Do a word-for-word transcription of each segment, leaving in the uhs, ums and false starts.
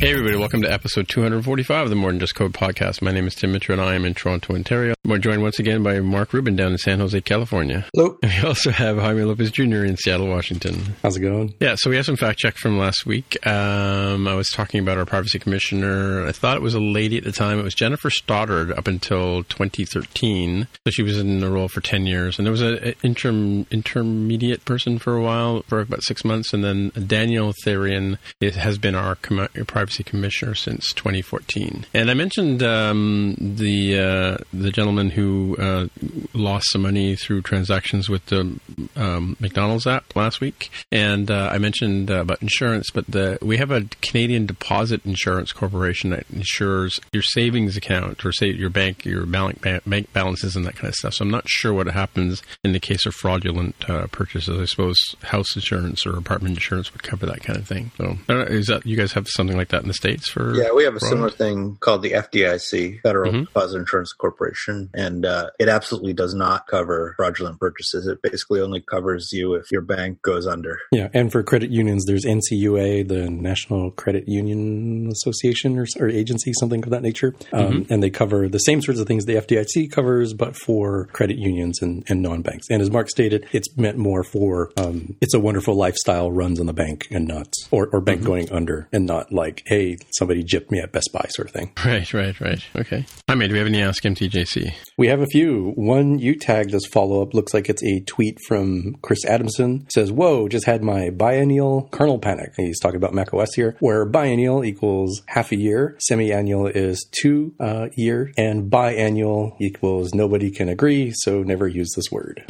Hey everybody, welcome to episode two forty-five of the More Than Just Code podcast. My name is Tim Mitchell and I am in Toronto, Ontario. We're joined once again by Mark Rubin down in San Jose, California. Hello. And we also have Jaime Lopez Junior in Seattle, Washington. How's it going? Yeah, so we have some fact check from last week. Um, I was talking about our privacy commissioner. I thought it was a lady at the time. It was Jennifer Stoddard up until twenty thirteen. So she was in the role for ten years. And there was an interim intermediate person for a while, for about six months. And then Daniel Therrien has been our com- privacy commissioner since twenty fourteen. And I mentioned um, the uh, the gentleman who uh, lost some money through transactions with the um, McDonald's app last week. And uh, I mentioned uh, about insurance, but the, we have a Canadian Deposit Insurance Corporation that insures your savings account or say your bank, your bank bank balances and that kind of stuff. So I'm not sure what happens in the case of fraudulent uh, purchases. I suppose house insurance or apartment insurance would cover that kind of thing. So I don't know, is that, you guys have something like that in the States? For yeah, we have a fraud? similar thing called the F D I C, Federal mm-hmm. Deposit Insurance Corporation, and uh, it absolutely does not cover fraudulent purchases. It basically only covers you if your bank goes under. Yeah, and for credit unions, there's N C U A, the National Credit Union Association or, or agency, something of that nature, um, mm-hmm. and they cover the same sorts of things the F D I C covers, but for credit unions and, and non-banks. And as Mark stated, it's meant more for um, It's a Wonderful Lifestyle runs on the bank and not, or, or bank mm-hmm. going under and not like, hey, somebody gypped me at Best Buy sort of thing. Right, right, right. Okay. I mean, do we have any Ask M T J C? We have a few. One you tagged as follow-up looks like it's a tweet from Chris Adamson. It says, whoa, just had my biennial kernel panic. He's talking about macOS here, where biennial equals half a year, semi-annual is two uh, year, and biannual equals nobody can agree, so never use this word.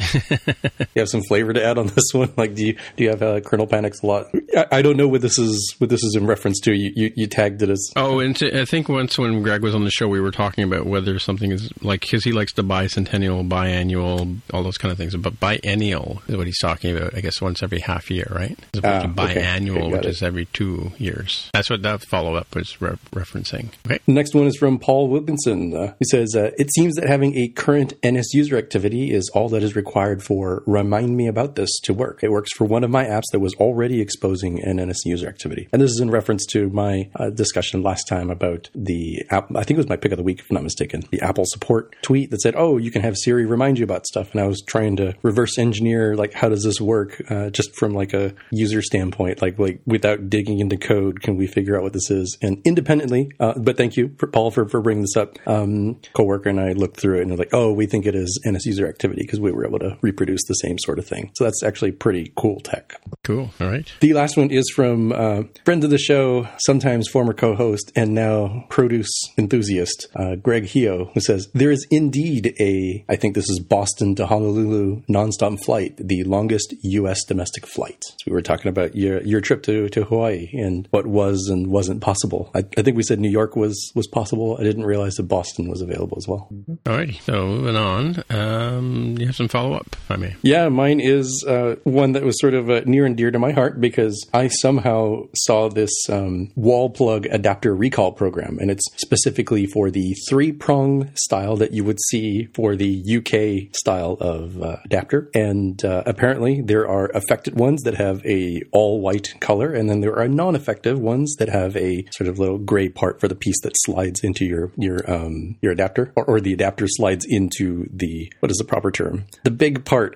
You have some flavor to add on this one? Like, do you do you have uh, kernel panics a lot? I, I don't know what this is what this is in reference to. You, you You tagged it as... Oh, and t- I think once when Greg was on the show, we were talking about whether something is like... Because he likes the bicentennial, biannual, all those kind of things. But biennial is what he's talking about. I guess once every half year, right? As opposed ah, to biannual, okay. Okay, which it. is every two years. That's what that follow-up was re- referencing. Okay. The next one is from Paul Wilkinson. Uh, he says, uh, it seems that having a current N S user activity is all that is required for remind me about this to work. It works for one of my apps that was already exposing an N S user activity. And this is in reference to my Uh, discussion last time about the app. I think it was my pick of the week, if I'm not mistaken, the Apple support tweet that said, oh, you can have Siri remind you about stuff. And I was trying to reverse engineer, like, how does this work? Uh, just from like a user standpoint, like, like without digging into code, can we figure out what this is? And independently, uh, but thank you, for, Paul, for, for bringing this up. Um, coworker and I looked through it and they're like, oh, we think it is N S user activity because we were able to reproduce the same sort of thing. So that's actually pretty cool tech. Cool. All right. The last one is from uh, friend of the show, sometimes former co-host and now produce enthusiast, uh, Greg Heo, who says, there is indeed a, I think this is Boston to Honolulu nonstop flight, the longest U S domestic flight. So we were talking about your your trip to, to Hawaii and what was and wasn't possible. I, I think we said New York was, was possible. I didn't realize that Boston was available as well. All right. So moving on, um, you have some follow-up, if I may. Yeah, mine is uh, one that was sort of uh, near and dear to my heart because I somehow saw this um, wall plug adapter recall program, and it's specifically for the three-prong style that you would see for the U K style of uh, adapter. And uh, apparently there are affected ones that have a all-white color, and then there are non-effective ones that have a sort of little gray part for the piece that slides into your your um, your adapter, or, or the adapter slides into the, what is the proper term? The big part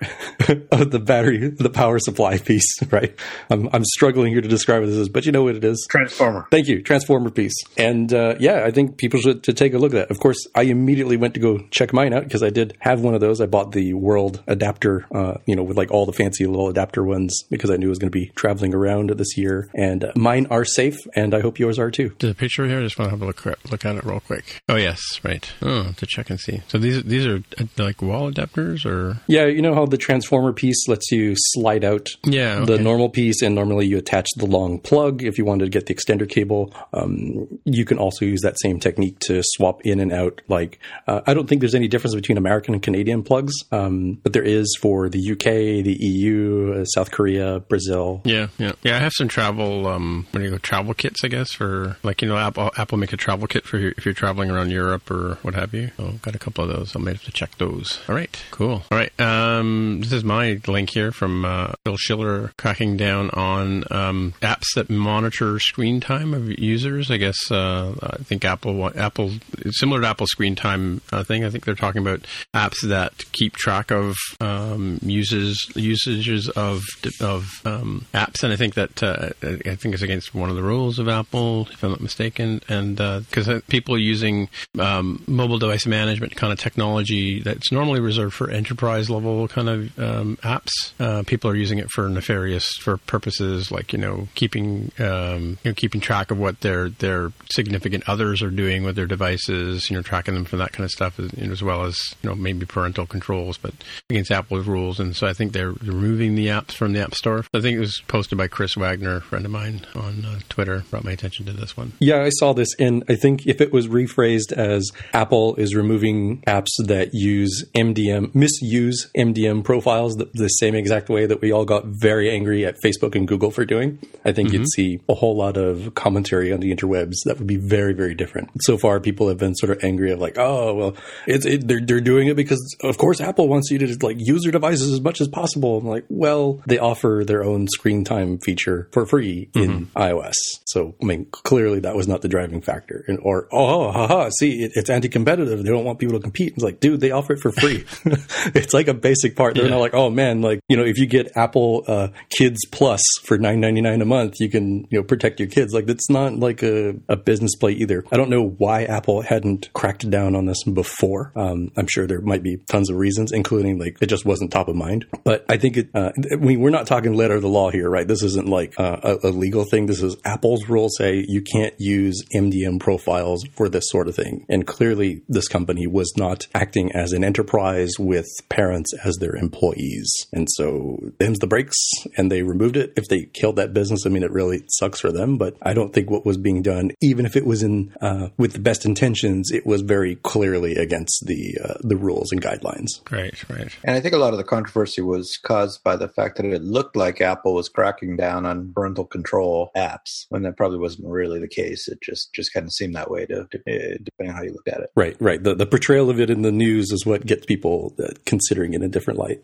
of the battery, the power supply piece, right? I'm, I'm struggling here to describe what this is, but you know what it is. Transformer. Thank you. Transformer piece. And uh, yeah, I think people should to take a look at that. Of course, I immediately went to go check mine out because I did have one of those. I bought the World adapter, uh, you know, with like all the fancy little adapter ones because I knew I was going to be traveling around this year. And uh, mine are safe, and I hope yours are too. There's a picture here. I just want to have a look, look at it real quick. Oh, yes. Right. Oh, to check and see. So these, these are like wall adapters or? Yeah. You know how the transformer piece lets you slide out yeah, okay. the normal piece, and normally you attach the long plug, if you wanted to get the extender cable, um, you can also use that same technique to swap in and out. Like, uh, I don't think there's any difference between American and Canadian plugs, um, but there is for the U K, the E U, uh, South Korea, Brazil. Yeah, yeah, yeah. I have some travel. Um, what do you go? Travel kits, I guess, for like you know, Apple. Apple make a travel kit for your, if you're traveling around Europe or what have you. So I've got a couple of those. I might have to check those. All right, cool. All right, um, this is my link here from uh, Phil Schiller cracking down on um, apps that monitor screen time of users. I guess uh, I think Apple, Apple, similar to Apple's screen time uh, thing. I think they're talking about apps that keep track of um, uses usages of of um, apps, and I think that uh, I think it's against one of the rules of Apple, if I'm not mistaken, and because uh, people using um, mobile device management kind of technology that's normally reserved for enterprise level kind of um, apps, uh, people are using it for nefarious for purposes like you know keeping um, you know keeping track of what their their significant others are doing with their devices, you know tracking them for that kind of stuff, as, you know, as well as you know maybe parental controls, but against Apple's rules, and so I think they're removing the apps from the App Store. I think it was posted by Chris Wagner, a friend of mine on uh, Twitter, brought my attention to this one. Yeah, I saw this, and I think if it was rephrased as Apple is removing apps that use M D M, misuse M D M profiles the, the same exact way that we all got very angry at Facebook and Google for doing, I think mm-hmm. you'd see a whole lot of commentary on the interwebs that would be very, very different. So far, people have been sort of angry of like, oh, well, it's it, they're, they're doing it because, of course, Apple wants you to just like use your devices as much as possible. I'm like, well, they offer their own screen time feature for free mm-hmm. in iOS. So, I mean, clearly that was not the driving factor. And, or, oh, haha, see, it, it's anti-competitive. They don't want people to compete. It's like, dude, they offer it for free. It's like a basic part. They're yeah. not like, oh, man, like, you know, if you get Apple uh, Kids Plus for nine ninety-nine a month, you can, you know, protect your kids. Like, that's not like a, a business play either. I don't know why Apple hadn't cracked down on this before. Um, I'm sure there might be tons of reasons, including like it just wasn't top of mind. But I think it, uh, I mean, we're not talking letter of the law here, right? This isn't like uh, a, a legal thing. This is Apple's rules say you can't use M D M profiles for this sort of thing. And clearly this company was not acting as an enterprise with parents as their employees. And so them's the breaks, and they removed it. If they killed that business, I mean, it really sucks for them, but I don't think what was being done, even if it was in uh, with the best intentions, it was very clearly against the uh, the rules and guidelines. Right, right. And I think a lot of the controversy was caused by the fact that it looked like Apple was cracking down on parental control apps when that probably wasn't really the case. It just, just kind of seemed that way, to, to, depending on how you looked at it. Right, right. The, the portrayal of it in the news is what gets people uh, considering it in a different light.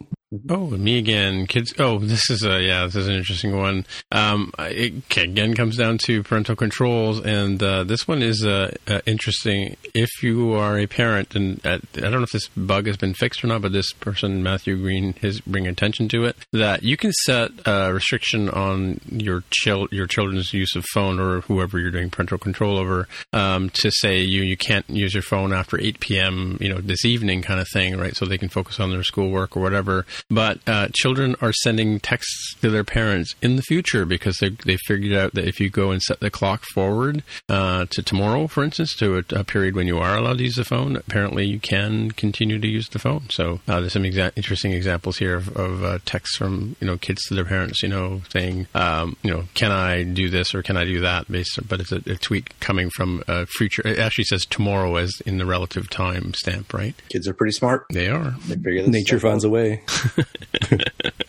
Oh, me again, kids. Oh, this is a, yeah, this is an interesting one. Um, it again comes down to parental controls. And, uh, this one is, uh, uh interesting. If you are a parent, and uh, I don't know if this bug has been fixed or not, but this person, Matthew Green, is bringing attention to it, that you can set a restriction on your chil- your children's use of phone, or whoever you're doing parental control over, um, to say you, you can't use your phone after eight p.m., you know, this evening kind of thing, right? So they can focus on their schoolwork or whatever. But uh, children are sending texts to their parents in the future because they they figured out that if you go and set the clock forward uh, to tomorrow, for instance, to a, a period when you are allowed to use the phone, apparently you can continue to use the phone. So uh, there's some exa- interesting examples here of, of uh, texts from you know kids to their parents, you know, saying um, you know, can I do this or can I do that? Based on, but it's a, a tweet coming from a future. It actually says tomorrow as in the relative time stamp, right? Kids are pretty smart. They are. They figure this Nature finds out. a way.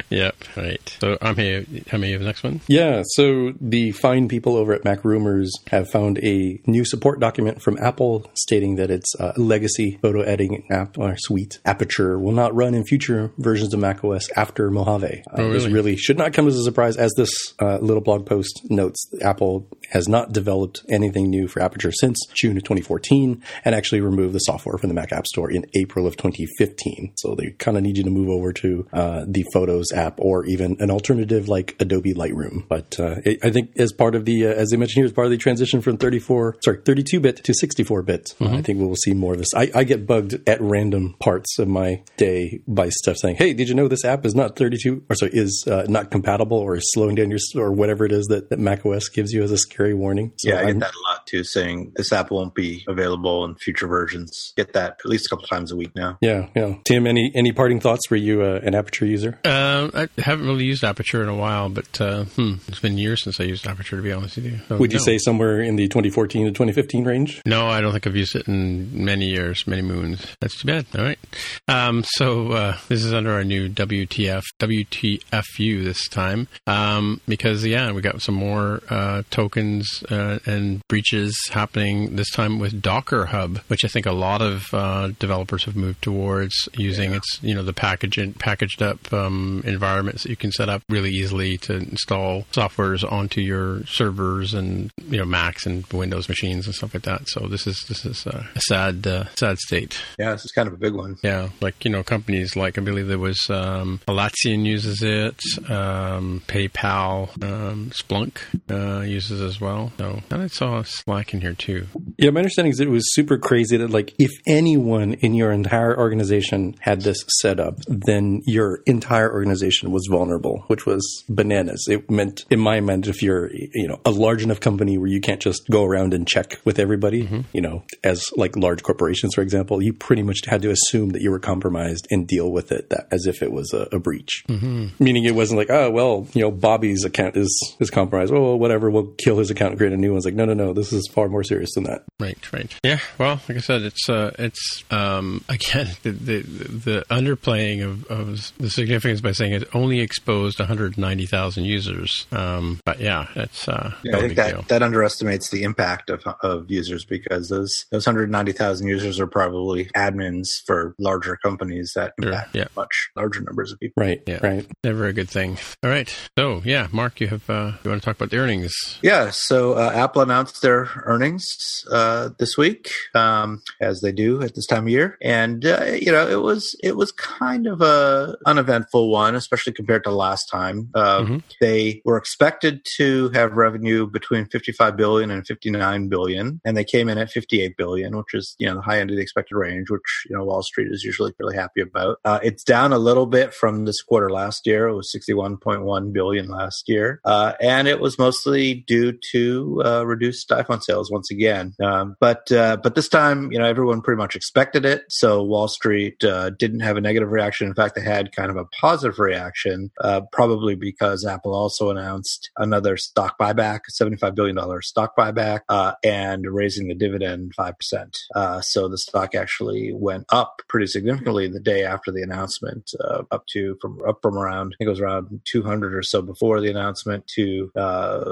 Yep, right. So I'm here. How many of the next one? Yeah, so the fine people over at Mac Rumors have found a new support document from Apple stating that its uh, legacy photo editing app or suite, Aperture, will not run in future versions of macOS after Mojave. Uh, oh, really? This really should not come as a surprise. As this uh, little blog post notes, Apple has not developed anything new for Aperture since June of twenty fourteen, and actually removed the software from the Mac App Store in April of twenty fifteen. So they kind of need you to move over to uh, the Photos app, or even an alternative like Adobe Lightroom. But uh, it, I think as part of the, uh, as they mentioned here, as part of the transition from thirty-four, sorry, thirty-two bit to sixty-four bit, mm-hmm. uh, I think we will see more of this. I, I get bugged at random parts of my day by stuff saying, hey, did you know this app is not thirty-two, or sorry, is uh, not compatible, or is slowing down your, or whatever it is that, that macOS gives you as a scary warning. So yeah, I get I'm, that a lot. lot too, saying this app won't be available in future versions. Get that at least a couple times a week now. Yeah, yeah. Tim, any any parting thoughts? Were you uh, an Aperture user? Um, I haven't really used Aperture in a while, but uh, hmm, it's been years since I used Aperture, to be honest with you. So, Would you no. say somewhere in the twenty fourteen to twenty fifteen range? No, I don't think I've used it in many years, many moons. That's too bad. All right. Um, so uh, this is under our new W T F, W T F U this time, um, because, yeah, we got some more uh, tokens uh, and breaches happening this time with Docker Hub, which I think a lot of uh, developers have moved towards using. Yeah. It's, you know, the package, packaged up um, environments that you can set up really easily to install softwares onto your servers and, you know, Macs and Windows machines and stuff like that. So this is this is a sad, uh, sad state. Yeah, this is kind of a big one. Yeah, like, you know, companies like, I believe there was um, Atlassian uses it, um, PayPal, um, Splunk uh, uses it as well. So I saw Slack in here too. Yeah, my understanding is it was super crazy that, like, if anyone in your entire organization had this set up, then your entire organization was vulnerable, which was bananas. It meant, in my mind, if you're, you know, a large enough company where you can't just go around and check with everybody, mm-hmm. you know, as like large corporations, for example, you pretty much had to assume that you were compromised and deal with it that, as if it was a, a breach. Mm-hmm. Meaning it wasn't like, oh, well, you know, Bobby's account is, is compromised. Oh, well, whatever, we'll kill his account and create a new one. It's like, no, no, no, this is far more serious than that. Right, right. Yeah, well, like I said, it's, uh, it's um, again, the, the, the underplaying of, of the significance by saying it only exposed one hundred ninety thousand users. Um, but yeah, that's uh, yeah, no I think that, deal. That underestimates the impact of, of users, because those, those one hundred ninety thousand users are probably admins for larger companies that impact sure, yeah. much larger numbers of people. Right, yeah. right. Never a good thing. All right. So, yeah, Mark, you have uh, you want to talk about the earnings? Yeah, so uh, Apple announced their earnings uh, this week, um, as they do at this time of year. And, uh, you know, it was it was kind of a uneventful one, especially compared to last time. Uh, mm-hmm. They were expected to have revenue between fifty-five billion dollars and fifty-nine billion dollars, and they came in at fifty-eight billion dollars, which is, you know, the high end of the expected range, which, you know, Wall Street is usually really happy about. Uh, it's down a little bit from this quarter last year. It was sixty-one point one billion dollars last year. Uh, and it was mostly due to uh, reduced iPhone sales once again. Um, but uh, but this time, you know, everyone pretty much expected it. So Wall Street uh, didn't have a negative reaction. In fact, they had kind of a positive reaction, uh, probably because Apple also announced another stock buyback, seventy-five billion dollars stock buyback, uh, and raising the dividend five percent. Uh, so the stock actually went up pretty significantly the day after the announcement, uh, up to from up from around, I think it was around two hundred or so before the announcement to uh,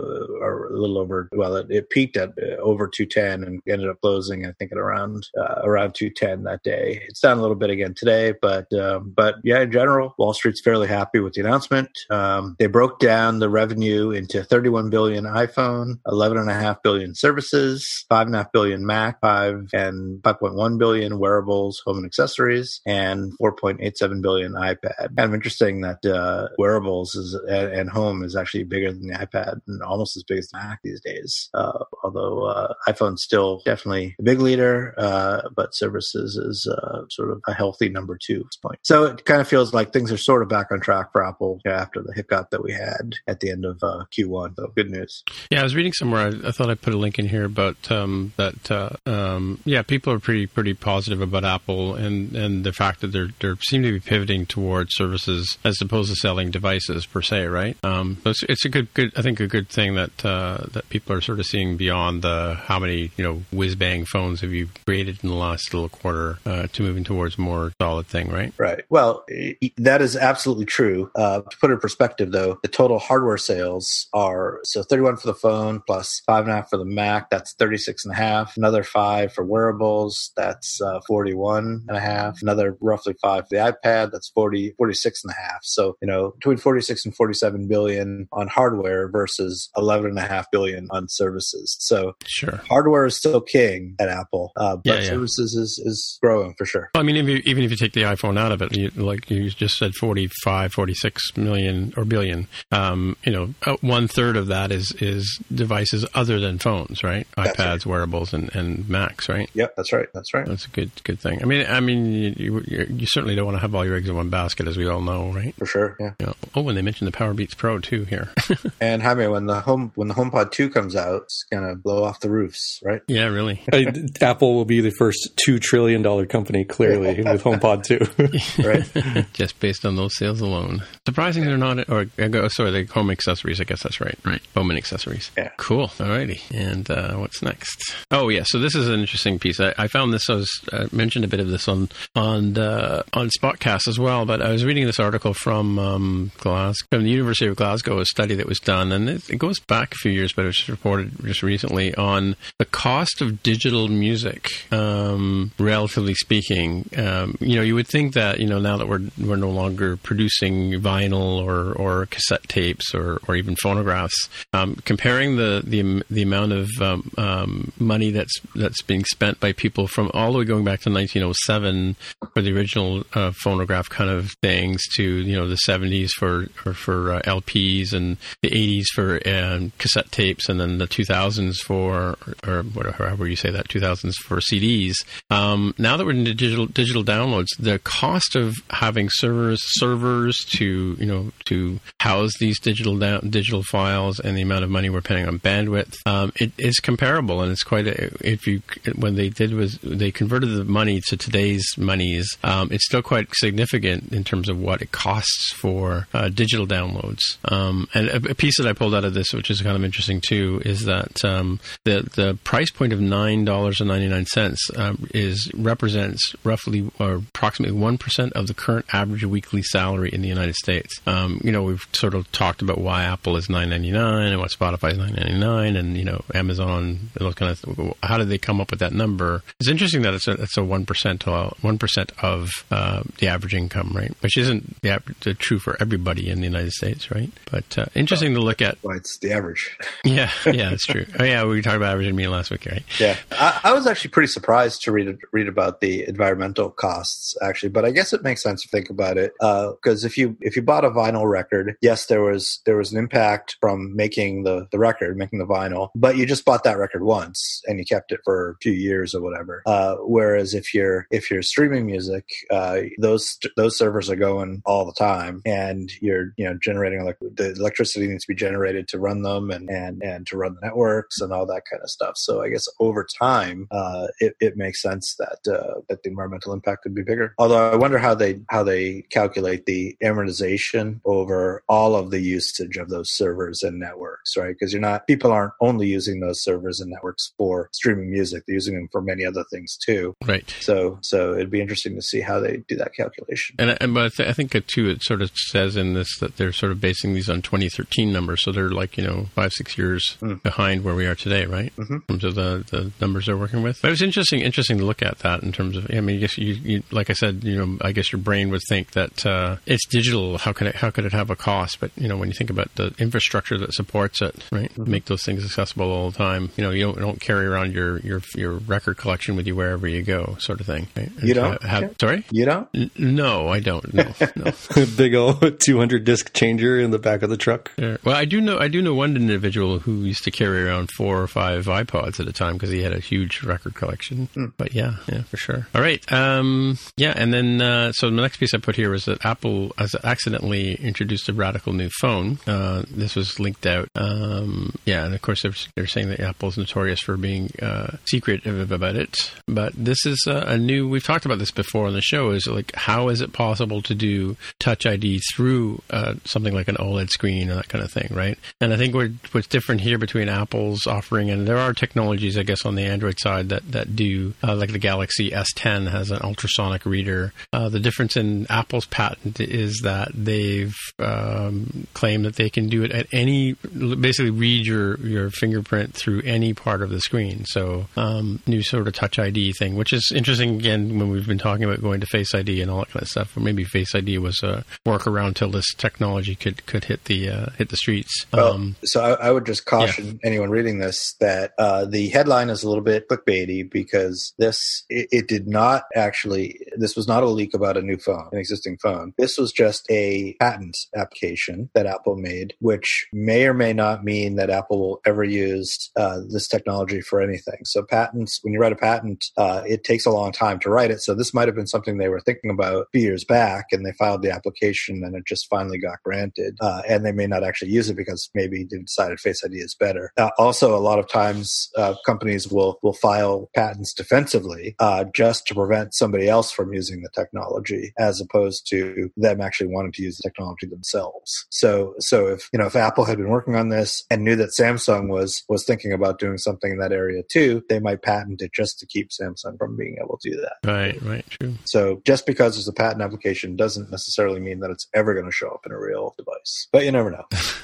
or a little over, well, it, it peaked at over two ten and ended up closing, I think, at around uh, around two ten that day. It's down a little bit again today, but um, but yeah, in general, Wall Street's fairly happy with the announcement. Um, they broke down the revenue into thirty-one billion dollars iPhone, eleven point five billion dollars services, five point five billion dollars Mac, five and five point one billion dollars wearables, home and accessories, and four point eight seven billion dollars iPad. Kind of interesting that uh, wearables is, and, and home is actually bigger than the iPad and almost as big as the Mac these days. Uh, although uh, iPhone's still definitely a big leader, uh, but services is uh, sort of a healthy number two at this point. So it kind of feels like things are sort of back on track for Apple after the hiccup that we had at the end of uh, Q one. So good news. Yeah, I was reading somewhere. I, I thought I put a link in here about um, that. Uh, um, yeah, people are pretty pretty positive about Apple and, and the fact that they're they're seem to be pivoting towards services as opposed to selling devices per se, right? Um, so it's, it's a good, good, I think, a good thing that uh, that people are sort of seeing beyond the how many, you know, whiz bang phones have you created in the last little quarter uh, to moving towards more solid thing, right? Right. Well, that is absolutely true. Uh, to put it in perspective, though, the total hardware sales are so thirty-one for the phone plus five and a half for the Mac. That's thirty-six and a half. Another five for wearables. That's uh, forty-one and a half. Another roughly five for the iPad, that's forty, forty-six and a half. So, you know, between forty-six and forty-seven billion on hardware versus eleven and a half billion on services. So sure. Hardware is still king at Apple, uh, but yeah, yeah. services is, is growing for sure. I mean, if you, even if you take the iPhone out of it, you, like you just said, forty-five, forty-six million or billion, um, you know, one third of that is, is devices other than phones, right? That's iPads, right. wearables, and, and Macs, right? Yep, that's right. That's right. That's a good good thing. I mean, I mean, you, you, you certainly don't want to have all your eggs in one basket, as we all know, right? For sure. Yeah. You know, oh, and they mentioned the Power Beats Pro too here. And Jaime, when the home when the HomePod two comes out, it's gonna blow off the roofs, right? Yeah, really. I, Apple will be the first two trillion dollar company, clearly, with HomePod two. Right. Just based on those sales alone. Surprising yeah. they're not, or oh, sorry, the home accessories. I guess that's right. Right. Home and accessories. Yeah. Cool. Alrighty. And uh, what's next? Oh yeah. So this is an interesting piece. I, I found this. I, was, I mentioned a bit of this on on uh, on Spotcast as well. But I was reading this article from um, Glasgow, from the University of Glasgow, a study that was done, and it, it goes back a few years, but it was reported just recently on the cost of digital music. Um, relatively speaking, um, you know, you would think that, you know, now that we're we're no longer producing vinyl or, or cassette tapes or, or even phonographs, um, comparing the the the amount of um, um, money that's that's being spent by people from all the way going back to nineteen oh seven for the original uh, phonograph kind of things, to, you know, the seventies for or for uh, L Ps, and the eighties for um, cassette tapes, and then the two thousands for, or whatever, however you say that, two thousands for C Ds. Um, now that we're into digital digital downloads, the cost of having servers servers to, you know, to house these digital da- digital files, and the amount of money we're paying on bandwidth, um, it is comparable, and it's quite a, if you when they did was they converted the money to today's monies, um, it's still quite significant in terms of what it costs for uh, digital downloads. Um, and a, a piece that I pulled out of this, which is kind of interesting too, is that um, the the price point of nine dollars and ninety nine cents um, is represents roughly or approximately one percent of the current average weekly salary in the United States. Um, you know, we've sort of talked about why Apple is nine ninety nine and why Spotify is nine ninety nine, and you know, Amazon. Those kind of, how did they come up with that number? It's interesting that it's a it's a one percent one percent of uh, the average income, right? Which isn't the, the true for everybody in the United States, right? But uh, interesting well, to look at. Well, it's the average. Yeah, yeah, it's true. Oh, yeah, we were talking about average in meeting last week, right? Yeah, I, I was actually pretty surprised to read read about the environmental costs actually, but I guess it makes sense to think about it because uh, if you if you bought a vinyl record, yes, there was there was an impact from making the the record, making the vinyl, but you just bought that record once and you kept it for two years or whatever. Uh, whereas if you're if you're streaming music, uh, those those servers are going all the time, and you're you know generating elec- the electricity needs to be generated to run them and, and, and to run the networks and all that kind of stuff. So I guess over time, uh, it, it makes sense that uh, that the environmental impact would be bigger. Although I wonder how they how they calculate the amortization over all of the usage of those servers and networks, right? Because you're not people aren't only using those servers and networks for streaming music; they're using them for many other things too. Right. So so it'd be interesting to see how they do that calculation. And, and but I, th- I think uh, too, it sort of says in this that they're sort of basing these on twenty thirteen numbers, so they're like you know five six years mm. behind where we are today, right? Mm-hmm. In terms of the, the numbers they're working with. But it was interesting interesting to look at that in terms of I mean, I guess you, you like I said you know I guess your brain would think that uh, it's digital. How can it how could it have a cost? But you know when you think about the infrastructure that supports it, right? Mm-hmm. Make those things accessible all the time. You know you don't, you don't carry around your, your your record collection with you wherever you go, sort of thing. Right? You don't. Have, have, sorry. You don't. N- no, I don't. No. no. Big old two hundred disc changer in the back of the truck. Yeah. Well, I do know. I do know one individual who used to carry around four or five iPods at a time because he had a huge record collection. Mm. But yeah, yeah, for sure. All right. Um, yeah, and then uh, so the next piece I put here was that Apple has accidentally introduced a radical new phone. Uh, this was linked out. Um, yeah, and of course they're, they're saying that Apple's notorious for being uh, secretive about it. But this is uh, a new. We've talked about this before on the show. Is like how is it possible to do Touch I D through uh, something like an OLED screen or that kind of thing, right? And I think we're, what's different here between Apple's offering, and there are technologies, I guess, on the Android side that that do, uh, like the Galaxy S ten has an ultrasonic reader. Uh, the difference in Apple's patent is that they've um, claimed that they can do it at any, basically read your, your fingerprint through any part of the screen. So um, new sort of Touch I D thing, which is interesting, again, when we've been talking about going to Face I D and all that kind of stuff, or maybe Face I D was a workaround till this technology could, could hit the uh, hit the streets. Well, um, so I, I would just caution yeah. anyone reading this that uh, the the headline is a little bit clickbaity because this, it, it did not actually, this was not a leak about a new phone, an existing phone. This was just a patent application that Apple made, which may or may not mean that Apple will ever use uh, this technology for anything. So patents, when you write a patent, uh, it takes a long time to write it. So this might have been something they were thinking about a few years back, and they filed the application and it just finally got granted. Uh, and they may not actually use it because maybe they decided Face I D is better. Uh, also, a lot of times uh, companies will, will file patents defensively uh, just to prevent somebody else from using the technology as opposed to them actually wanting to use the technology themselves. So so if you know if Apple had been working on this and knew that Samsung was was thinking about doing something in that area too, they might patent it just to keep Samsung from being able to do that. Right, right, true. So just because it's a patent application doesn't necessarily mean that it's ever going to show up in a real device. But you never know.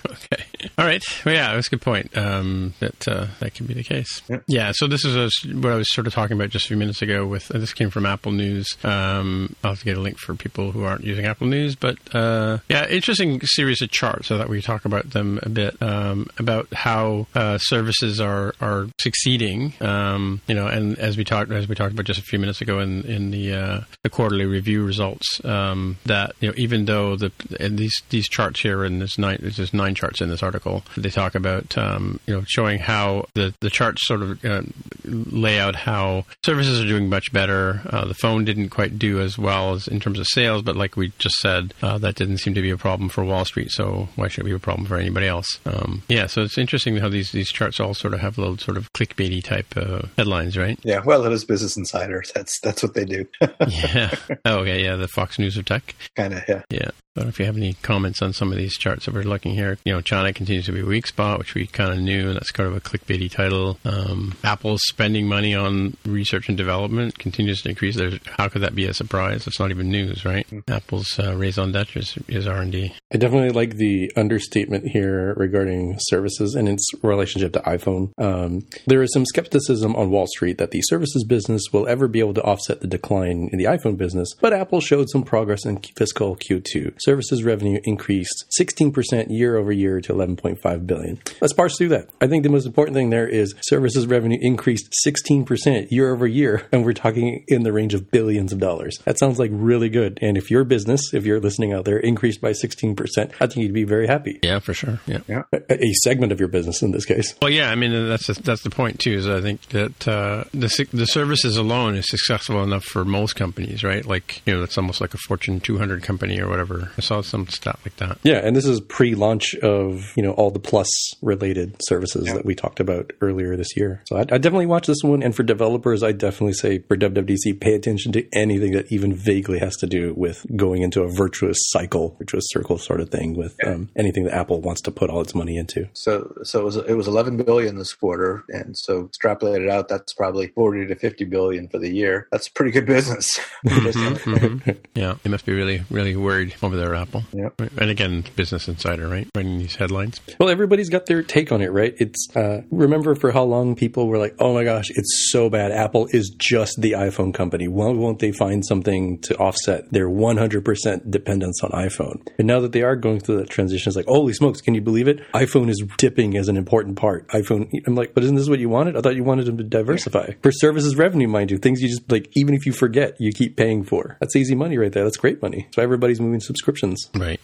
Okay. All right. Well, yeah, that's a good point. Um, that uh, that can be the case. Yeah. yeah so this is a, what I was sort of talking about just a few minutes ago. With uh, this came from Apple News. Um, I'll have to get a link for people who aren't using Apple News. But uh, yeah, interesting series of charts. I thought we could talk about them a bit um, about how uh, services are are succeeding. Um, you know, and as we talked as we talked about just a few minutes ago in in the uh, the quarterly review results, um, that you know even though the and these these charts here and this nine there's nine charts in this article. They talk about, um, you know, showing how the, the charts sort of uh, lay out how services are doing much better. Uh, the phone didn't quite do as well as in terms of sales, but like we just said, uh, that didn't seem to be a problem for Wall Street. So why should it be a problem for anybody else? Um, yeah, so it's interesting how these, these charts all sort of have little sort of clickbaity type uh, headlines, right? Yeah, well, it is Business Insider. That's that's what they do. yeah. Oh, okay, yeah, the Fox News of tech. Kind of, yeah. Yeah. But if you have any comments on some of these charts that we're looking here, you know, China continues to be a weak spot, which we kind of knew, and that's kind of a clickbaity title. Um, Apple's spending money on research and development continues to increase. There's, how could that be a surprise? It's not even news, right? Mm-hmm. Apple's uh, raison d'etre is, is R and D. I definitely like the understatement here regarding services and its relationship to iPhone. Um, there is some skepticism on Wall Street that the services business will ever be able to offset the decline in the iPhone business, but Apple showed some progress in fiscal Q two. Services revenue increased sixteen percent year over year to eleven point five billion dollars. Let's parse through that. I think the most important thing there is services revenue increased sixteen percent year over year, and we're talking in the range of billions of dollars. That sounds like really good. And if your business, if you're listening out there, increased by sixteen percent, I think you'd be very happy. Yeah, for sure. Yeah, yeah. A, a segment of your business in this case. Well, yeah, I mean, that's the, that's the point too, is I think that uh, the the services alone is successful enough for most companies, right? Like, you know, that's almost like a Fortune two hundred company or whatever. I saw some stuff like that. Yeah, and this is pre-launch of, you know, all the Plus-related services yeah. that we talked about earlier this year. So I, I definitely watch this one, and for developers, I definitely say for W W D C, pay attention to anything that even vaguely has to do with going into a virtuous cycle, virtuous circle sort of thing with yeah. um, anything that Apple wants to put all its money into. So, so it was it was eleven billion dollars this quarter, and so extrapolated out, that's probably forty to fifty billion dollars for the year. That's pretty good business. mm-hmm, mm-hmm. Yeah, they must be really, really worried over there. Apple. Yep. And again, Business Insider, right? Writing these headlines. Well, everybody's got their take on it, right? It's, uh, remember for how long people were like, oh my gosh, it's so bad. Apple is just the iPhone company. Why won't they find something to offset their one hundred percent dependence on iPhone? And now that they are going through that transition, it's like, holy smokes, can you believe it? iPhone is dipping as an important part. iPhone, I'm like, but isn't this what you wanted? I thought you wanted them to diversify. For services revenue, mind you, things you just like, even if you forget, you keep paying for. That's easy money right there. That's great money. So everybody's moving to subscription. Right.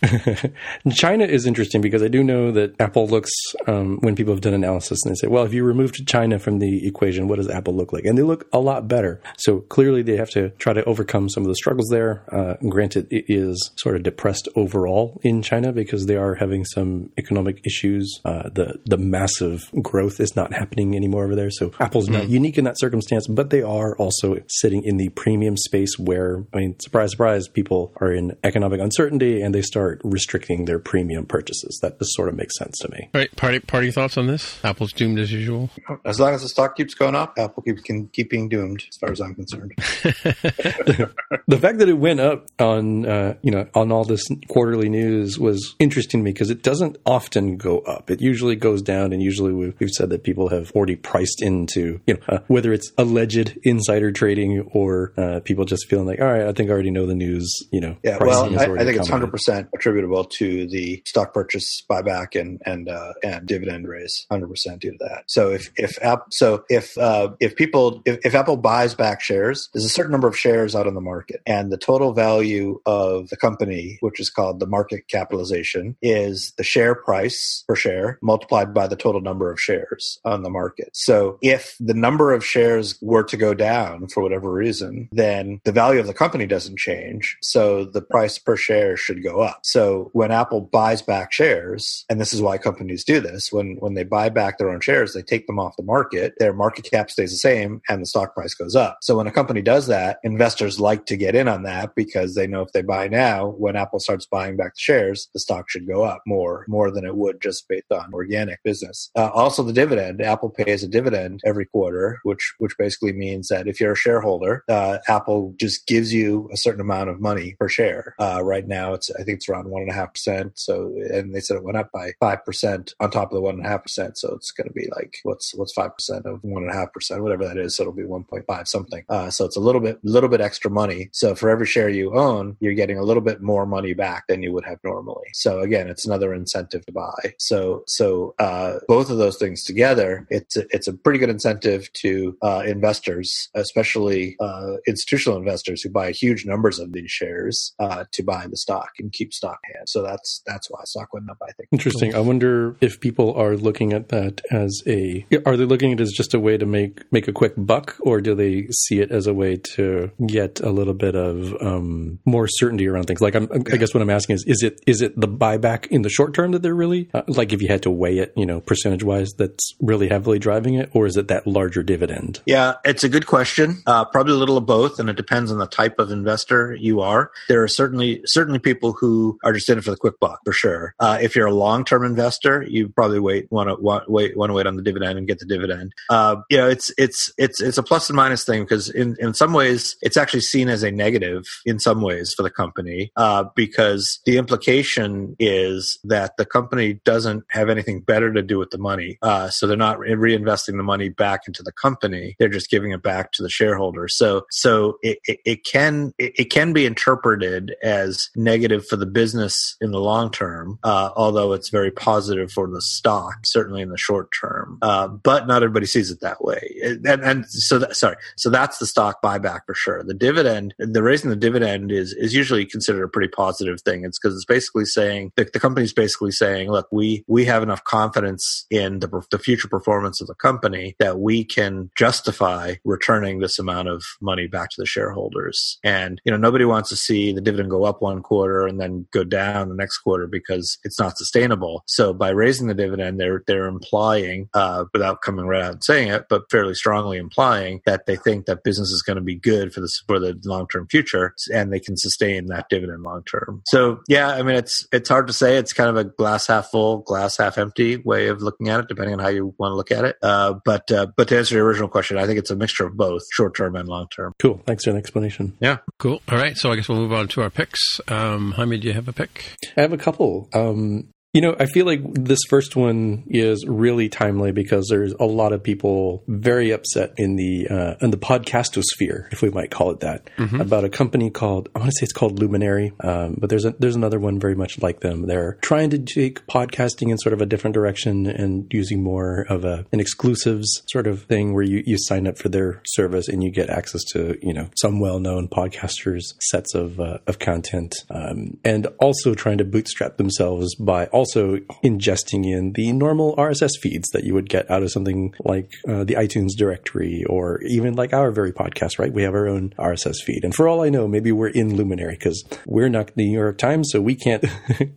China is interesting because I do know that Apple looks, um, when people have done analysis and they say, well, if you removed China from the equation, what does Apple look like? And they look a lot better. So clearly they have to try to overcome some of the struggles there. Uh, granted, it is sort of depressed overall in China because they are having some economic issues. Uh, the, the massive growth is not happening anymore over there. So Apple's mm. not unique in that circumstance, but they are also sitting in the premium space where, I mean, surprise, surprise, people are in economic uncertainty and they start restricting their premium purchases. That just sort of makes sense to me. All right, party party thoughts on this? Apple's doomed as usual. As long as the stock keeps going up, Apple keeps can, keep being doomed, as far as I'm concerned. the, the fact that it went up on uh, you know on all this quarterly news was interesting to me because it doesn't often go up. It usually goes down, and usually we've, we've said that people have already priced into you know uh, whether it's alleged insider trading or uh, people just feeling like, all right, I think I already know the news. You know, yeah. Well, I, I think it's one hundred percent attributable to the stock purchase buyback and and uh, and dividend raise. one hundred percent due to that. So if if app so if uh, if people if, if Apple buys back shares, there's a certain number of shares out on the market, and the total value of the company, which is called the market capitalization, is the share price per share multiplied by the total number of shares on the market. So if the number of shares were to go down for whatever reason, then the value of the company doesn't change. So the price per share should go up. So when Apple buys back shares, and this is why companies do this, when, when they buy back their own shares, they take them off the market, their market cap stays the same, and the stock price goes up. So when a company does that, investors like to get in on that because they know if they buy now, when Apple starts buying back the shares, the stock should go up more, more than it would just based on organic business. Uh, also the dividend, Apple pays a dividend every quarter, which, which basically means that if you're a shareholder, uh, Apple just gives you a certain amount of money per share. Uh, right now, it's I think it's around one point five percent. So, and they said it went up by five percent on top of the one point five percent. So it's going to be like, what's what's five percent of one point five percent, whatever that is. So it'll be one point five something. Uh, so it's a little bit little bit extra money. So for every share you own, you're getting a little bit more money back than you would have normally. So again, it's another incentive to buy. So so uh, both of those things together, it's a, it's a pretty good incentive to uh, investors, especially uh, institutional investors who buy huge numbers of these shares uh, to buy the stock and keep stock in hand. So that's that's why stock went up, I think. Interesting. I wonder if people are looking at that as a are they looking at it as just a way to make make a quick buck, or do they see it as a way to get a little bit of um, more certainty around things? Like, I'm, yeah. I guess what I'm asking is, is it is it the buyback in the short term that they're really, uh, like if you had to weigh it, you know, percentage-wise, that's really heavily driving it, or is it that larger dividend? Yeah, it's a good question. Uh, probably a little of both, and it depends on the type of investor you are. There are certainly certainly people who are just in it for the quick buck, for sure. Uh, if you're a long-term investor, you probably wait want to want, wait want to wait on the dividend and get the dividend. Uh, you know, it's it's it's it's a plus and minus thing because in in some ways it's actually seen as a negative in some ways for the company uh, because the implication is that the company doesn't have anything better to do with the money, uh, so they're not re- reinvesting the money back into the company; they're just giving it back to the shareholders. So so it it, it can it, it can be interpreted as negative for the business in the long term, uh, although it's very positive for the stock, certainly in the short term. Uh, but not everybody sees it that way, and and so that, sorry, so that's the stock buyback for sure. The dividend, the raising the dividend is is usually considered a pretty positive thing. It's because it's basically saying the, the company's basically saying, look, we we have enough confidence in the the future performance of the company that we can justify returning this amount of money back to the shareholders. And you know, nobody wants to see the dividend go up one quarter and then go down the next quarter because it's not sustainable. So by raising the dividend, they're they're implying, uh, without coming right out and saying it, but fairly strongly implying that they think that business is going to be good for the for the long term future, and they can sustain that dividend long term. So yeah, I mean, it's it's hard to say. It's kind of a glass half full, glass half empty way of looking at it, depending on how you want to look at it. Uh, but uh, but to answer your original question, I think it's a mixture of both short term and long term. Cool. Thanks for the explanation. Yeah. Cool. All right. So I guess we'll move on to our picks. Um, Jaime, do you have a pick? I have a couple. Um, You know, I feel like this first one is really timely because there's a lot of people very upset in the uh, in the podcastosphere, if we might call it that, mm-hmm. about a company called, I want to say it's called Luminary, um, but there's a, there's another one very much like them. They're trying to take podcasting in sort of a different direction and using more of a an exclusives sort of thing where you, you sign up for their service and you get access to, you know, some well-known podcasters' sets of, uh, of content, um, and also trying to bootstrap themselves by all also ingesting in the normal R S S feeds that you would get out of something like uh, the iTunes directory or even like our very podcast, right? We have our own R S S feed. And for all I know, maybe we're in Luminary because we're not the New York Times, so we can't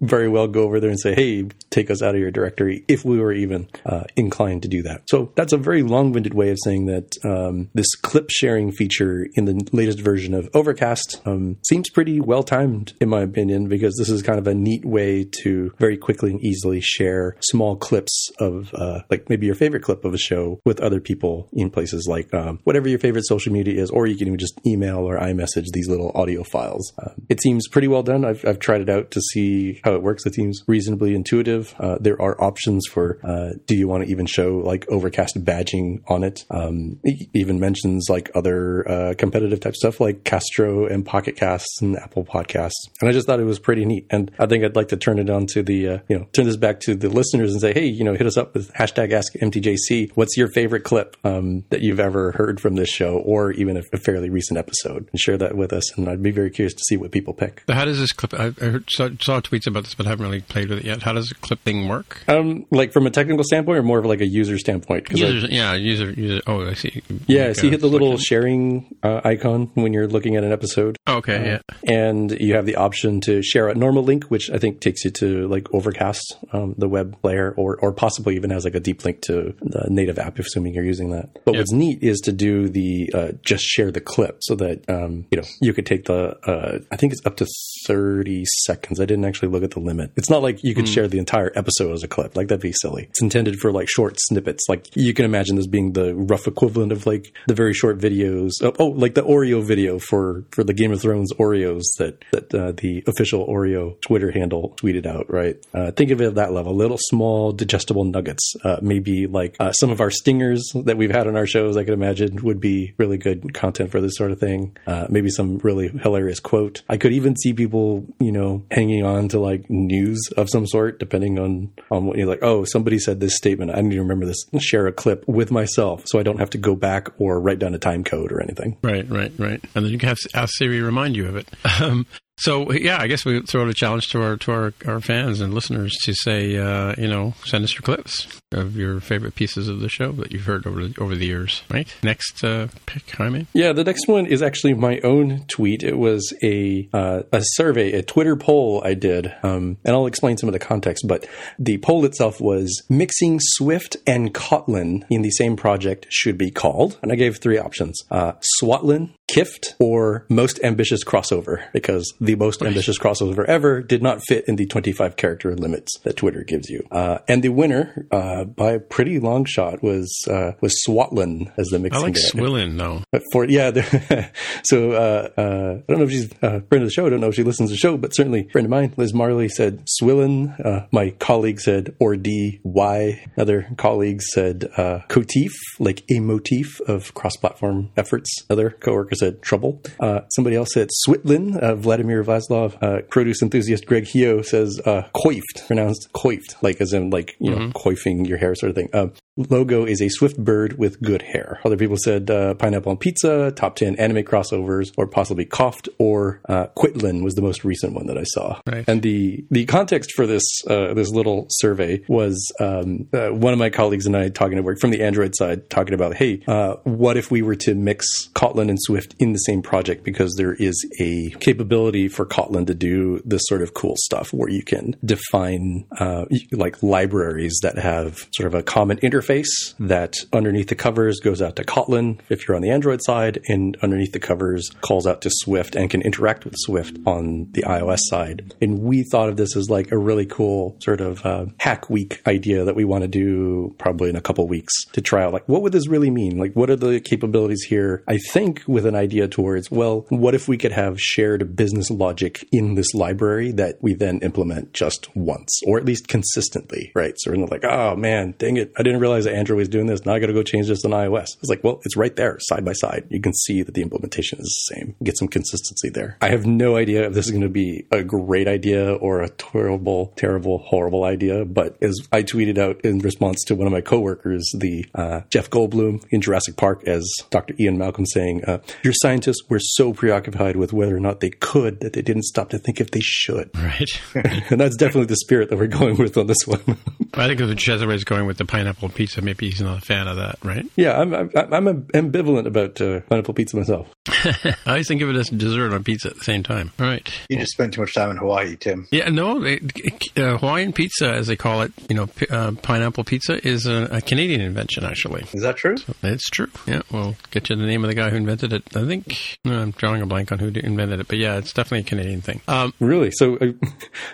very well go over there and say, hey, take us out of your directory if we were even uh, inclined to do that. So that's a very long-winded way of saying that um, this clip sharing feature in the latest version of Overcast um, seems pretty well-timed, in my opinion, because this is kind of a neat way to very quickly quickly and easily share small clips of uh, like maybe your favorite clip of a show with other people in places like um, whatever your favorite social media is, or you can even just email or iMessage these little audio files. Um, it seems pretty well done. I've, I've tried it out to see how it works. It seems reasonably intuitive. Uh, there are options for uh, do you want to even show like Overcast badging on it? Um, it even mentions like other uh, competitive type stuff like Castro and Pocket Casts and Apple Podcasts. And I just thought it was pretty neat. And I think I'd like to turn it on to the, uh, you know, turn this back to the listeners and say, hey, you know, hit us up with hashtag Ask M T J C. What's your favorite clip um, that you've ever heard from this show, or even a, a fairly recent episode, and share that with us. And I'd be very curious to see what people pick. So how does this clip, I, I heard, saw, saw tweets about this, but I haven't really played with it yet. How does the clip thing work? Um, like from a technical standpoint or more of like a user standpoint? Users, I, yeah, user, user, oh, I see. Yeah, like so you hit the little like sharing uh, icon when you're looking at an episode. Oh, okay, uh, yeah. And you have the option to share a normal link, which I think takes you to like Overcast, um, the web layer, or or possibly even has like a deep link to the native app, assuming you're using that. But yep. What's neat is to do the uh, just share the clip so that um, you know you could take the uh, I think it's up to thirty seconds. I didn't actually look at the limit. It's not like you could mm. share the entire episode as a clip. Like that'd be silly. It's intended for like short snippets. Like you can imagine this being the rough equivalent of like the very short videos. Of, oh, like the Oreo video for for the Game of Thrones Oreos that that uh, the official Oreo Twitter handle tweeted out. Right. Uh, think of it at that level. Little small digestible nuggets. Uh, maybe like uh, some of our stingers that we've had on our shows. I can imagine would be really good content for this sort of thing. Uh, maybe some really hilarious quote. I could even see people, you know, hanging on to like news of some sort, depending on on what you're like. Oh, somebody said this statement. I need to remember this. Share a clip with myself so I don't have to go back or write down a time code or anything. Right, right, right. And then you can have ask Siri remind you of it. Um, So, yeah, I guess we throw out a challenge to our to our, our fans and listeners to say, uh, you know, send us your clips of your favorite pieces of the show that you've heard over the, over the years, right? Next uh, pick, Jaime? Yeah, the next one is actually my own tweet. It was a uh, a survey, a Twitter poll I did, um, and I'll explain some of the context, but the poll itself was mixing Swift and Kotlin in the same project should be called, and I gave three options, uh, Swatlin, Kift, or most ambitious crossover, because the most ambitious crossover ever did not fit in the twenty-five character limits that Twitter gives you. Uh, and the winner, uh, by a pretty long shot, was uh, was Swatlin as the mixing. I like Swillin, though. For, yeah. So uh, uh, I don't know if she's a friend of the show. I don't know if she listens to the show, but certainly a friend of mine, Liz Marley, said Swillin. Uh, my colleague said or D Y. Other colleagues said uh, Cotif, like a motif of cross-platform efforts. Other coworkers said trouble. Uh, somebody else said Switlin, uh, Vladimir Vlaslov. Uh, produce enthusiast Greg Heo says uh, coiffed, pronounced coiffed, like as in like, you mm-hmm. know, coiffing your hair sort of thing. Uh, logo is a swift bird with good hair. Other people said uh, pineapple on pizza, top ten anime crossovers, or possibly coughed, or uh, Quitlin was the most recent one that I saw. Right. And the, the context for this uh, this little survey was um, uh, one of my colleagues and I talking to work from the Android side, talking about, hey, uh, what if we were to mix Kotlin and Swift in the same project, because there is a capability for Kotlin to do this sort of cool stuff where you can define uh, like libraries that have sort of a common interface that underneath the covers goes out to Kotlin if you're on the Android side, and underneath the covers calls out to Swift and can interact with Swift on the iOS side. And we thought of this as like a really cool sort of uh, hack week idea that we want to do probably in a couple weeks to try out like, what would this really mean? Like, what are the capabilities here? I think with an idea towards, well, what if we could have shared business logic in this library that we then implement just once, or at least consistently, right? So we're not like, oh man, dang it, I didn't realize that Android was doing this. Now I got to go change this on iOS. It's like, well, it's right there, side by side. You can see that the implementation is the same. Get some consistency there. I have no idea if this is going to be a great idea or a terrible, terrible, horrible idea. But as I tweeted out in response to one of my coworkers, the uh, Jeff Goldblum in Jurassic Park as Doctor Ian Malcolm saying, uh, your scientists were so preoccupied with whether or not they could that they didn't stop to think if they should. Right. And that's definitely the spirit that we're going with on this one. I think the Cesare is going with the pineapple pizza. Maybe he's not a fan of that, right? Yeah, I'm I'm, I'm ambivalent about uh, pineapple pizza myself. I always think of it as dessert on pizza at the same time. All right. You just spent too much time in Hawaii, Tim. Yeah, no, it, it, uh, Hawaiian pizza, as they call it, you know, p- uh, pineapple pizza is a, a Canadian invention, actually. Is that true? So it's true. Yeah, we'll get you the name of the guy who invented it. I think, no, I'm drawing a blank on who invented it, but yeah, it's definitely a Canadian thing. Um, really? So uh,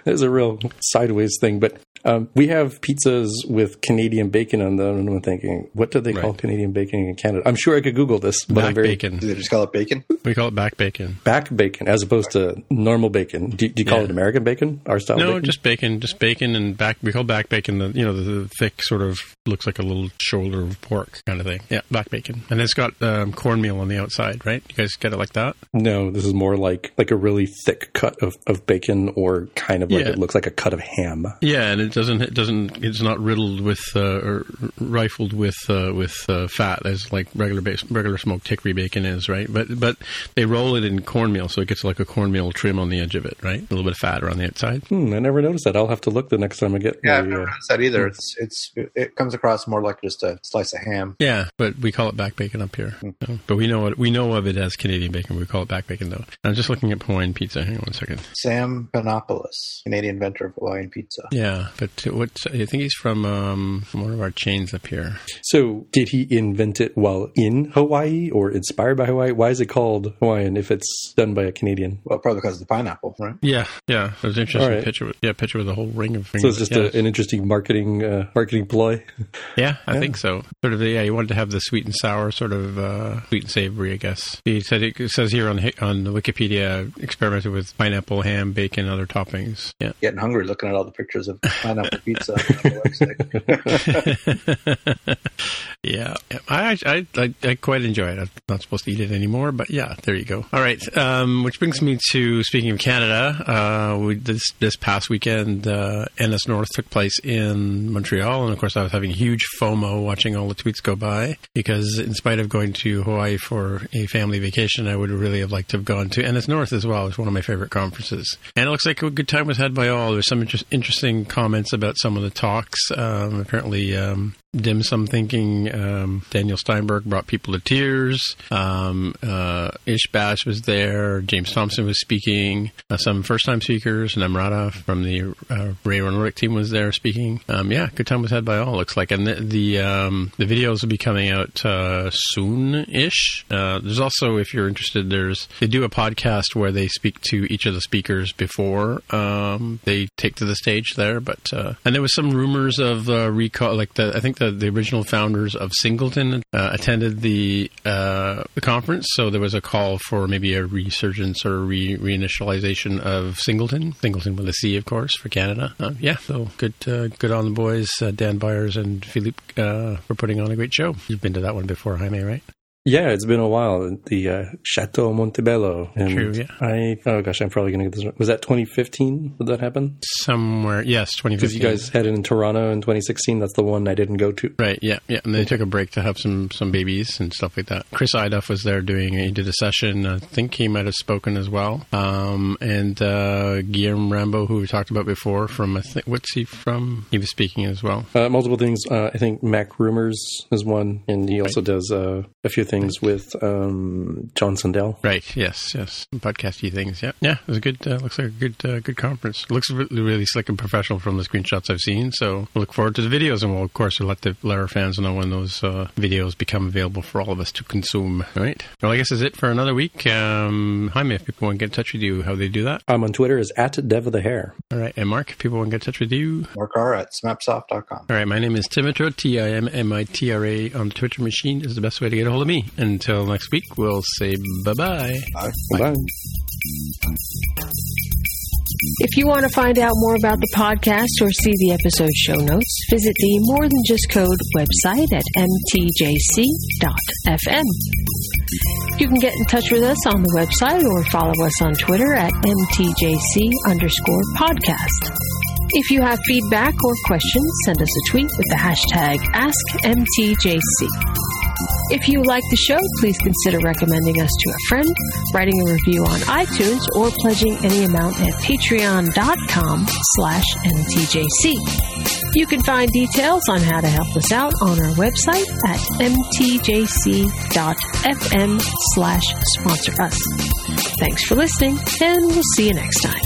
that's a real sideways thing. But Um, we have pizzas with Canadian bacon on them, and I'm thinking, what do they right. call Canadian bacon in Canada? I'm sure I could Google this. But back I'm very, bacon. Do they just call it bacon? We call it back bacon. Back bacon, as opposed to normal bacon. Do, do you call yeah. it American bacon? Our style? No, bacon? just bacon, just bacon and back. We call back bacon the you know the, the thick sort of looks like a little shoulder of pork kind of thing. Yeah, back bacon, and it's got um, cornmeal on the outside, right? You guys get it like that? No, this is more like like a really thick cut of, of bacon, or kind of like yeah. it looks like a cut of ham. Yeah, and it doesn't it doesn't it's not riddled with uh, or rifled with uh, with uh, fat as like regular base, regular smoked hickory bacon is, right? But but they roll it in cornmeal, so it gets like a cornmeal trim on the edge of it, right? A little bit of fat around the outside. Hmm, I never noticed that. I'll have to look the next time I get. Yeah, the, I've never uh, noticed that either. It's it's it comes across more like just a slice of ham. Yeah, but we call it back bacon up here. Mm. So, but we know it, we know of it as Canadian bacon. We call it back bacon though. I'm just looking at Hawaiian pizza. Hang on one second. Sam Panopoulos, Canadian inventor of Hawaiian pizza. Yeah. But what I think he's from, um, from one of our chains up here. So did he invent it while in Hawaii or inspired by Hawaii? Why is it called Hawaiian if it's done by a Canadian? Well, probably because of the pineapple, right? Yeah, yeah. It was an interesting right. picture. With, yeah, picture with a whole ring of fingers. So it's just yeah. a, an interesting marketing uh, marketing ploy. Yeah, I yeah. think so. Sort of. Yeah, he wanted to have the sweet and sour sort of uh, sweet and savory, I guess. He said it says here on on the Wikipedia experimented with pineapple, ham, bacon, other toppings. Yeah, getting hungry looking at all the pictures of. Pineapple pizza. yeah, I, I I I quite enjoy it. I'm not supposed to eat it anymore, but yeah, there you go. All right, um, which brings me to speaking of Canada. Uh, we, this this past weekend, uh, N S North took place in Montreal, and of course, I was having huge FOMO watching all the tweets go by because, in spite of going to Hawaii for a family vacation, I would really have liked to have gone to N S North as well. It's one of my favorite conferences, and it looks like a good time was had by all. There's some inter- interesting conferences. Comments about some of the talks. Um, apparently, um, dim sum thinking. Um, Daniel Steinberg brought people to tears. Um, uh, Ish Bash was there. James Thompson was speaking. Uh, some first-time speakers. Namrata from the uh, Ray Analytic team was there speaking. Um, yeah, good time was had by all. Looks like, and the the, um, the videos will be coming out uh, soon-ish. Uh, there's also, if you're interested, there's they do a podcast where they speak to each of the speakers before um, they take to the stage there. But But uh, and there was some rumors of uh, recall. Like the, I think the, the original founders of Singleton uh, attended the uh, the conference, so there was a call for maybe a resurgence or re- reinitialization of Singleton. Singleton with a C, of course, for Canada. Uh, yeah, so good, uh, good on the boys. Uh, Dan Byers and Philippe uh, were putting on a great show. You've been to that one before, Jaime, right? Yeah, it's been a while. The uh, Chateau Montebello. And True, yeah. I, oh, gosh, I'm probably going to get this wrong. Was that twenty fifteen? Did that happen? Somewhere, yes, twenty fifteen. Because you guys had it in Toronto in twenty sixteen. That's the one I didn't go to. Right, yeah, yeah. And they took a break to have some, some babies and stuff like that. Chris Iduff was there doing, he did a session. I think he might have spoken as well. Um, and uh, Guillaume Rambo, who we talked about before, from, I think, what's he from? He was speaking as well. Uh, multiple things. Uh, I think Mac Rumors is one, and he also right. does uh, a few things with um, John Sundell. Right, yes, yes. Podcasty things, yeah. Yeah, it was a good, uh, looks like a good uh, good conference. It looks really, really slick and professional from the screenshots I've seen, so we'll look forward to the videos, and we'll, of course, we'll let, the, let our fans know when those uh, videos become available for all of us to consume. All right. Well, I guess that's it for another week. Um, Jaime, if people want to get in touch with you, how do they do that? I'm on Twitter as at Dev of the Hair. All right, and Mark, if people want to get in touch with you? Mark R at smapsoft dot com. All right, my name is Timitra, T I M M I T R A on the Twitter machine is the best way to get a hold of me. Until next week, we'll say bye-bye. Bye. Bye. If you want to find out more about the podcast or see the episode show notes, visit the More Than Just Code website at m t j c dot f m. You can get in touch with us on the website or follow us on Twitter at mtjc underscore podcast. If you have feedback or questions, send us a tweet with the hashtag Ask M T J C. If you like the show, please consider recommending us to a friend, writing a review on iTunes, or pledging any amount at patreon.com slash mtjc. You can find details on how to help us out on our website at mtjc.fm slash sponsor us. Thanks for listening, and we'll see you next time.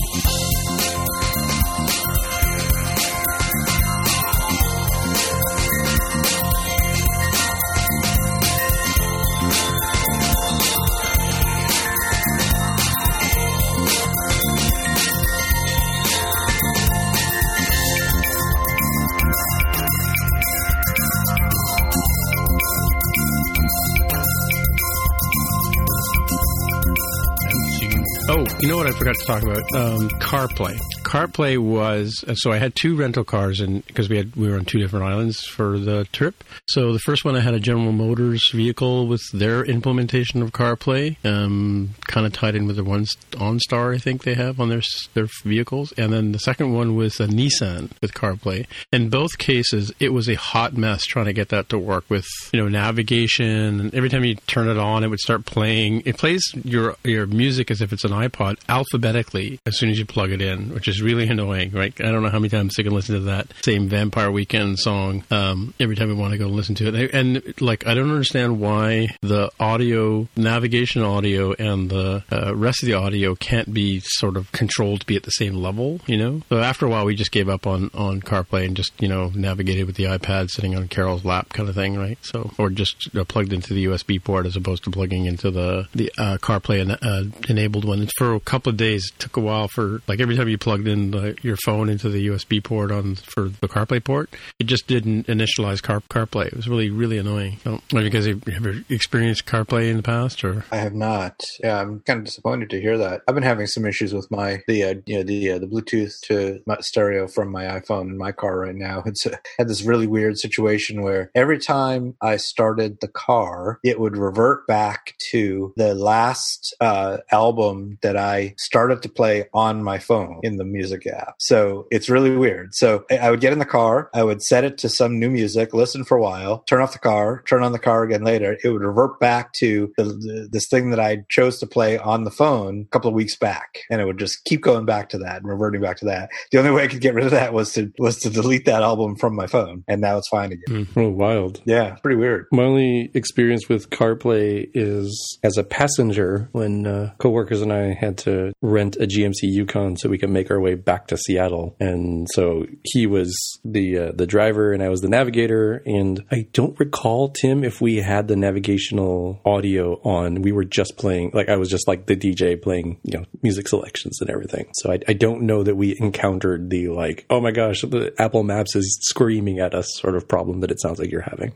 Oh, you know what I forgot to talk about? Um, CarPlay. CarPlay was so I had two rental cars, and because we had we were on two different islands for the trip. So the first one I had a General Motors vehicle with their implementation of CarPlay, um, kind of tied in with the one OnStar I think they have on their their vehicles, and then the second one was a Nissan with CarPlay. In both cases, it was a hot mess trying to get that to work with you know navigation, and every time you turn it on, it would start playing. It plays your your music as if it's an iPod alphabetically as soon as you plug it in, which is really annoying, right? I don't know how many times they can listen to that same Vampire Weekend song um, every time we want to go listen to it. And, like, I don't understand why the audio, navigation audio and the uh, rest of the audio can't be sort of controlled to be at the same level, you know? So after a while, we just gave up on, on CarPlay and just, you know, navigated with the iPad sitting on Carol's lap kind of thing, right? So, or just uh, plugged into the U S B port as opposed to plugging into the, the uh, CarPlay en- uh, enabled one. And for a couple of days, it took a while for, like, every time you plugged in the, your phone into the U S B port on for the CarPlay port, it just didn't initialize Car, CarPlay. It was really, really annoying. So, have you guys ever experienced CarPlay in the past? Or I have not. Yeah, I'm kind of disappointed to hear that. I've been having some issues with my the uh, you know the uh, the Bluetooth to my stereo from my iPhone in my car right now. It's a, had this really weird situation where every time I started the car, it would revert back to the last uh, album that I started to play on my phone in the music app. So it's really weird. So I would get in the car, I would set it to some new music, listen for a while, turn off the car, turn on the car again later. It would revert back to the, the, this thing that I chose to play on the phone a couple of weeks back, and it would just keep going back to that and reverting back to that. The only way I could get rid of that was to was to delete that album from my phone, and now it's fine again. Mm, oh, wild. Yeah, pretty weird. My only experience with CarPlay is as a passenger when uh, coworkers and I had to rent a G M C Yukon so we could make our way back to Seattle, and so he was the uh, the driver and I was the navigator, and I don't recall, Tim, if we had the navigational audio on. We were just playing, like I was just like the D J playing, you know, music selections and everything. So I, I don't know that we encountered the like, oh my gosh, the Apple Maps is screaming at us sort of problem that it sounds like you're having.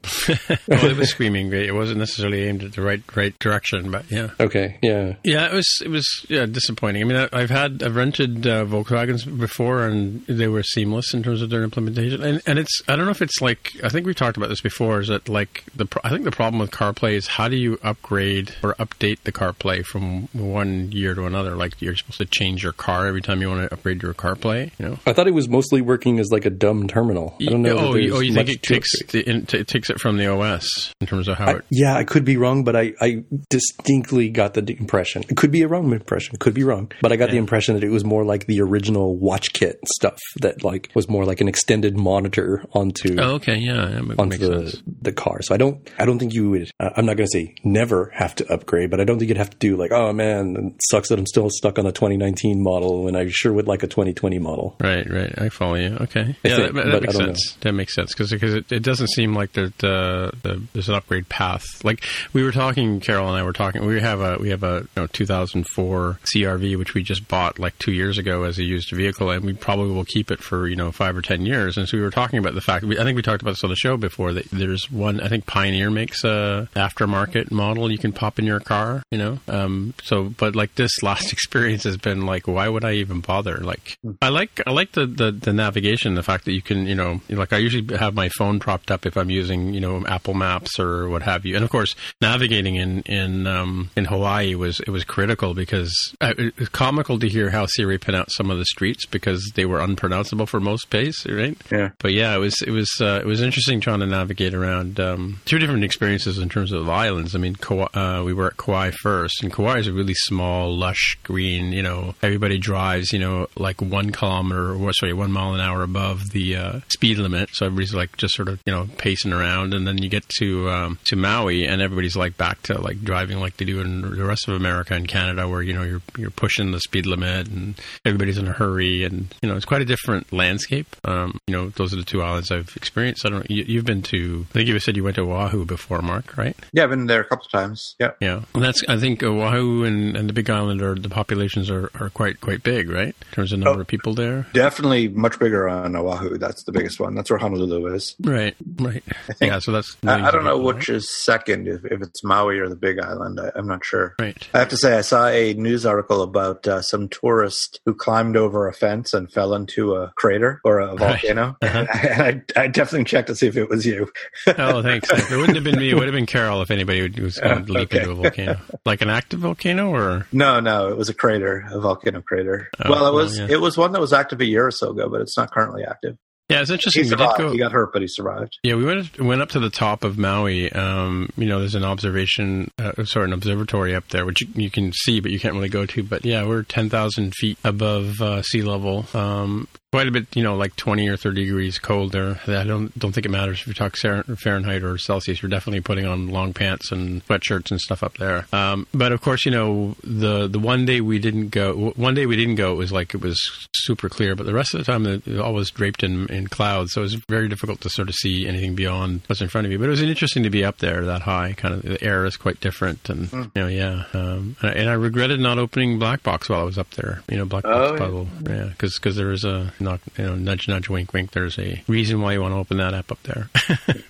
Well, it was screaming. It wasn't necessarily aimed at the right right direction, but yeah. Okay. Yeah. Yeah. It was it was yeah disappointing. I mean, I, I've had I've rented uh, Volkswagens before, and they were seamless in terms of their implementation. And, and it's, I don't know if it's like, I think we've talked about this before, is that like, the I think the problem with CarPlay is how do you upgrade or update the CarPlay from one year to another? Like you're supposed to change your car every time you want to upgrade your CarPlay, you know? I thought it was mostly working as like a dumb terminal. I don't know. Oh, that oh you think it takes, the, it takes it from the O S in terms of how I, it... Yeah, I could be wrong, but I, I distinctly got the impression. It could be a wrong impression. Could be wrong. But I got yeah. the impression that it was more like the original watch kit stuff that like was more like an extended monitor onto oh, okay yeah that would onto make the, sense. the car. So I don't I don't think you would uh, I'm not going to say never have to upgrade, but I don't think you'd have to do like, oh man, it sucks that I'm still stuck on a twenty nineteen model and I sure would like a twenty twenty model. Right, right. I follow you. Okay. I yeah, think, that, that, makes sense. that makes sense. That makes sense because it, it doesn't seem like there, the, the, there's an upgrade path. Like we were talking, Carol and I were talking. We have a we have a you know, two thousand four C R V which we just bought like two years ago as a used vehicle, and we probably will keep it for you know five or ten years. And so we were talking about the fact that we, I think we talked about this on the show before that there's one. I think Pioneer makes a aftermarket model you can pop in your car. You know, um, so but like this last experience has been like, why would I even bother? Like I like I like the the, the navigation, the fact that you can you know like I usually have my phone propped up if I'm using you know Apple Maps or what have you, and of course navigating in in um, in Hawaii was it was critical because I, it was comical to hear how Siri pronounced some of the streets because they were unpronounceable for most pace, right? Yeah. But yeah, it was it was uh, it was interesting trying to navigate around um, two different experiences in terms of the islands. I mean, Kauai, uh, we were at Kauai first, and Kauai is a really small, lush, green. You know, everybody drives. You know, like one kilometer or sorry, one mile an hour above the uh, speed limit, so everybody's like just sort of you know pacing around. And then you get to um, to Maui, and everybody's like back to like driving like they do in the rest of America and Canada, where you know you're you're pushing the speed limit and everybody's in a hurry, and you know it's quite a different landscape. Um, you know, those are the two islands I've experienced. I don't. You, you've been to. I think you said you went to Oahu before, Mark, right? Yeah, I've been there a couple of times. Yeah, yeah. And that's. I think Oahu and, and the Big Island are the populations are, are quite quite big, right? In terms of number oh, of people there. Definitely much bigger on Oahu. That's the biggest one. That's where Honolulu is. Right. Right. I think, yeah. So that's. I, I don't know people, which right? is second. If, if it's Maui or the Big Island, I, I'm not sure. Right. I have to say, I saw a news article about uh, some tourist who climbed over a fence and fell into a crater or a volcano. Right. Uh-huh. I, I, I definitely checked to see if it was you. Oh, thanks. It wouldn't have been me. It would have been Carol if anybody would, was going to leap okay. into a volcano. Like an active volcano, or no, no, it was a crater, a volcano crater. Oh, well, it was well, yeah. it was one that was active a year or so ago, but it's not currently active. Yeah, it's interesting. He, we did go, he got hurt, but he survived. Yeah, we went went up to the top of Maui. Um, you know, there's an observation, uh, sorry, an observatory up there, which you, you can see, but you can't really go to. But yeah, we're ten thousand feet above uh, sea level. Um, quite a bit, you know, like twenty or thirty degrees colder. I don't don't think it matters if you talk Fahrenheit or Celsius. You're definitely putting on long pants and sweatshirts and stuff up there. Um, but of course, you know, the the one day we didn't go, one day we didn't go, it was like it was super clear. But the rest of the time, it was always draped in. in in clouds, so it was very difficult to sort of see anything beyond what's in front of you. But it was interesting to be up there that high. Kind of the air is quite different, and mm. you know, yeah. Um, and, I, and I regretted not opening Black Box while I was up there. You know, Black Box oh, bubble, yeah, because yeah, because there is a not, you know, nudge nudge wink wink. There's a reason why you want to open that app up there.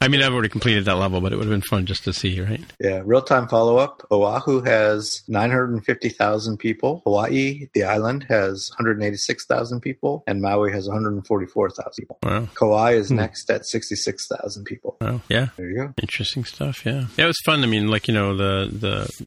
I mean, I've already completed that level, but it would have been fun just to see, right? Yeah, real time follow up. Oahu has nine hundred fifty thousand people. Hawaii, the island, has one hundred eighty-six thousand people, and Maui has one hundred forty-four thousand people. Wow. Kauai is hmm. next at sixty-six thousand people. Wow. Yeah. There you go. Interesting stuff. Yeah. Yeah. It was fun. I mean, like, you know, the,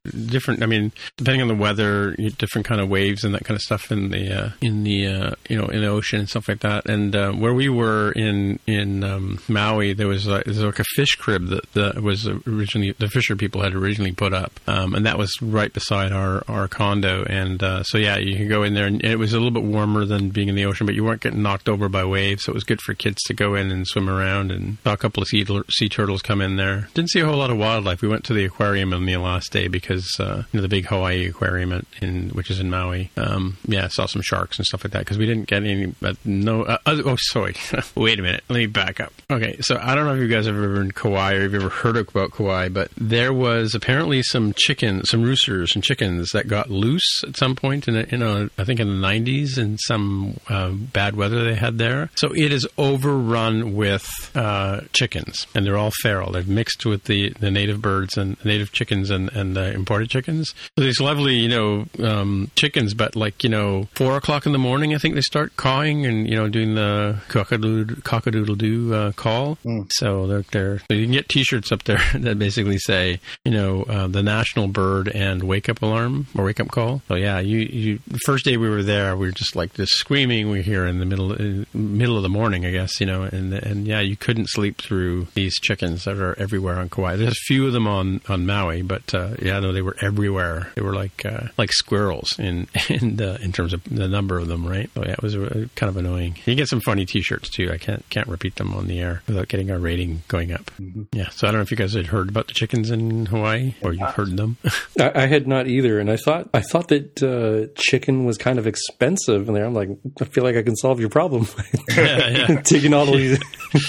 the different, I mean, depending on the weather, different kind of waves and that kind of stuff in the, uh, in the, uh, you know, in the ocean and stuff like that. And, uh, where we were in, in, um, Maui, there was, a, there was like a fish crib that, that was originally, the fisher people had originally put up. Um, and that was right beside our, our condo. And, uh, so yeah, you can go in there, and it was a little bit warmer than being in the ocean, but you weren't getting knocked over by waves. So it was good for kids to go in and swim around, and saw a couple of sea, sea turtles come in there. Didn't see a whole lot of wildlife. We went to the aquarium on the last day because uh, you know, the big Hawaii aquarium, at, in which is in Maui. Um, yeah, saw some sharks and stuff like that because we didn't get any. But no, uh, oh sorry, wait a minute, let me back up. Okay, so I don't know if you guys have ever been to Kauai or if you've ever heard about Kauai, but there was apparently some chicken, some roosters, some chickens that got loose at some point in, a, in a, I think in the nineties, in some uh, bad weather they had there. So it is overrun with uh, chickens, and they're all feral. They're mixed with the, the native birds and native chickens and, and uh, imported chickens. So these lovely, you know, um, chickens, but like, you know, four o'clock in the morning, I think they start cawing and, you know, doing the cock-a-doodle, cock-a-doodle-doo uh, call. Mm. So they're, they're, you can get t-shirts up there that basically say, you know, uh, the national bird and wake-up alarm or wake-up call. So yeah, you, you, the first day we were there, we were just like this screaming we hear in the middle, in the middle of the morning. I guess, you know, and and yeah, you couldn't sleep through these chickens that are everywhere on Kauai. There's a few of them on, on Maui, but uh, yeah, no, they were everywhere. They were like uh, like squirrels in in, uh, in terms of the number of them, right? So yeah, it was uh, kind of annoying. You get some funny T-shirts too. I can't can't repeat them on the air without getting our rating going up. Mm-hmm. Yeah, so I don't know if you guys had heard about the chickens in Hawaii or you've heard them. I, I had not either, and I thought I thought that uh, chicken was kind of expensive in there. I'm like, I feel like I can solve your problem. Yeah, yeah. Taking all these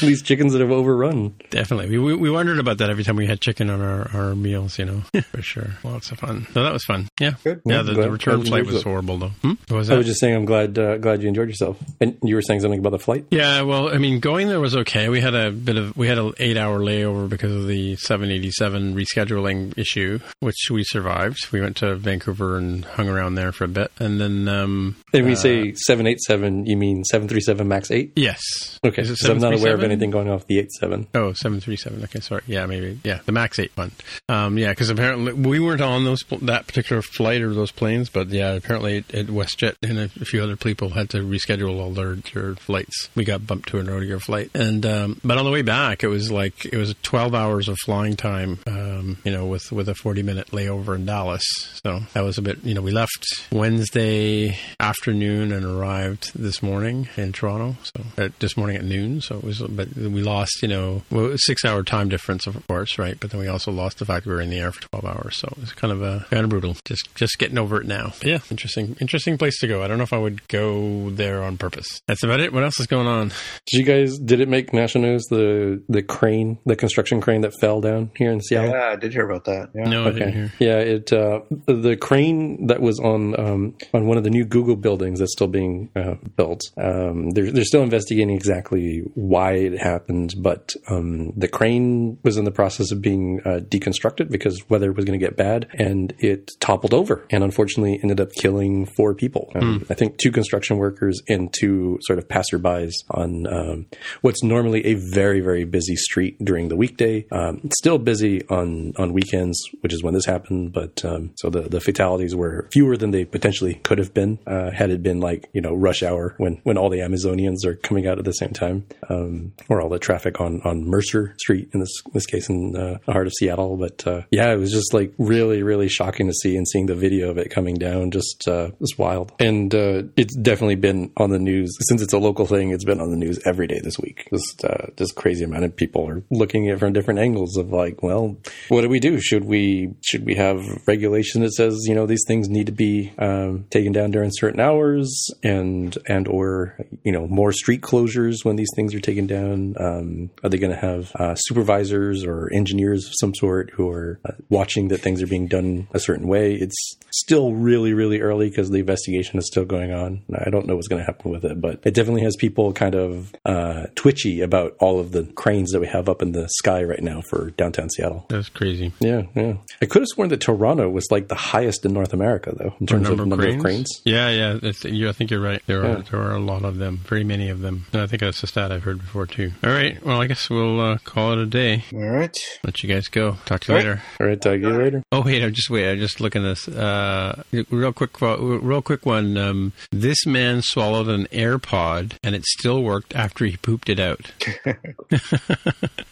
these chickens that have overrun. Definitely, we we wondered about that every time we had chicken on our, our meals, you know, for sure. Lots of fun. So that was fun. Yeah, good. Yeah. Well, the, the return flight was horrible, though. Hmm? What was that? I was just saying, I'm glad uh, glad you enjoyed yourself. And you were saying something about the flight. Yeah, well, I mean, going there was okay. We had a bit of we had an eight hour layover because of the seven eighty-seven rescheduling issue, which we survived. We went to Vancouver and hung around there for a bit, and then. Um, and we uh, say seven eighty-seven, you mean seven thirty-seven Max eight? Yes. Okay, so I'm not aware of anything going off the eight seven. Oh, seven thirty-seven. Okay, sorry. Yeah, maybe. Yeah, the Max eight one. Um, yeah, because apparently we weren't on those that particular flight or those planes, but yeah, apparently at WestJet and a few other people had to reschedule all learned your flights. We got bumped to an earlier flight. And, um, but on the way back, it was like, it was twelve hours of flying time, um, you know, with, with a forty minute layover in Dallas. So that was a bit, you know, we left Wednesday afternoon and arrived this morning in Toronto. So uh, this morning at noon. So it was, but we lost, you know, well, six hour time difference, of course. Right. But then we also lost the fact we were in the air for twelve hours. So it was kind of a kind of brutal, just, just getting over it now. But yeah. Interesting, interesting place to go. I don't know if I would go there on purpose. That's about it. What else is going on? Did you guys, did it make national news? The, the crane, the construction crane that fell down here in Seattle? Yeah, I did hear about that. Yeah. No, I okay. didn't hear. Yeah. It, uh, the crane that was on, um, on one of the new Google buildings that's still being uh, built. Um, they're, they're still investigating exactly why it happened, but um, the crane was in the process of being uh, deconstructed because weather was going to get bad, and it toppled over and unfortunately ended up killing four people. Um, mm. I think two construction workers and two sort of passerbys on um, what's normally a very, very busy street during the weekday. Um, it's still busy on, on weekends, which is when this happened, but um, so the, the fatalities were fewer than they potentially could have been uh, had it been like, you know, rush hour when, when all the Amazonians are coming out at the same time, um, or all the traffic on, on Mercer Street in this in this case in uh, the heart of Seattle. But uh, yeah, it was just like really, really shocking to see, and seeing the video of it coming down just uh, was wild. And uh, it's definitely been on the news. Since it's a local thing, it's been on the news every day this week. Just uh, this crazy amount of people are looking at it from different angles of like, well, what do we do? Should we should we have regulation that says, you know, these things need to be um, taken down during certain hours, and and or, you know, more street closures when these things are taken down? Um, are they going to have uh, supervisors or engineers of some sort who are uh, watching that things are being done a certain way? It's still really, really early because the investigation is still going on. I don't know what's going to happen with it, but it definitely has people kind of uh, twitchy about all of the cranes that we have up in the sky right now for downtown Seattle. That's crazy. Yeah, yeah. I could have sworn that Toronto was like the highest in North America, though, in terms of number of cranes. Of cranes. Yeah, yeah. It's, you, I think you're right. There are yeah. there are a lot of them, very many of them. And I think that's a stat I've heard before, too. All right. Well, I guess we'll uh, call it a day. All right. Let you guys go. Talk to you all later. Right. All right. Talk to you later. Oh, wait. I'm just wait. I'm just looking at this. Uh, real quick real quick one. Um, this man swallowed an AirPod and it still worked after he pooped it out.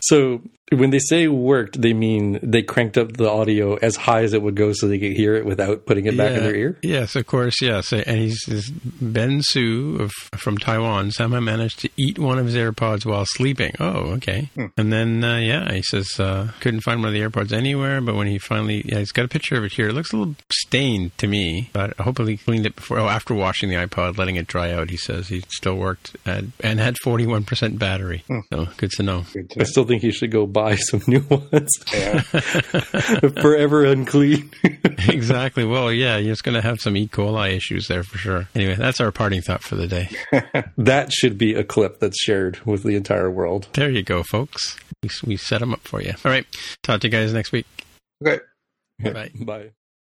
So when they say worked, they mean they cranked up the audio as high as it would go so they could hear it without putting it back yeah. in their ear? Yes, of course, yes. And he's, he's Ben Su of, from Taiwan somehow managed to eat one of his AirPods while sleeping. Oh, okay. Hmm. And then, uh, yeah, he says, uh, couldn't find one of the AirPods anywhere, but when he finally, yeah, he's got a picture of it here. It looks a little stained to me, but hopefully cleaned it before, oh, after washing the iPod, letting it dry out, he says. He still worked at, and had forty-one percent battery. Hmm. So, good to know. Good to know. I still think he should go buy buy some new ones. Yeah. Forever unclean. Exactly. Well, yeah, you're just going to have some E. coli issues there for sure. Anyway, that's our parting thought for the day. That should be a clip that's shared with the entire world. There you go, folks. We, we set them up for you. All right. Talk to you guys next week. Okay. Bye. Bye.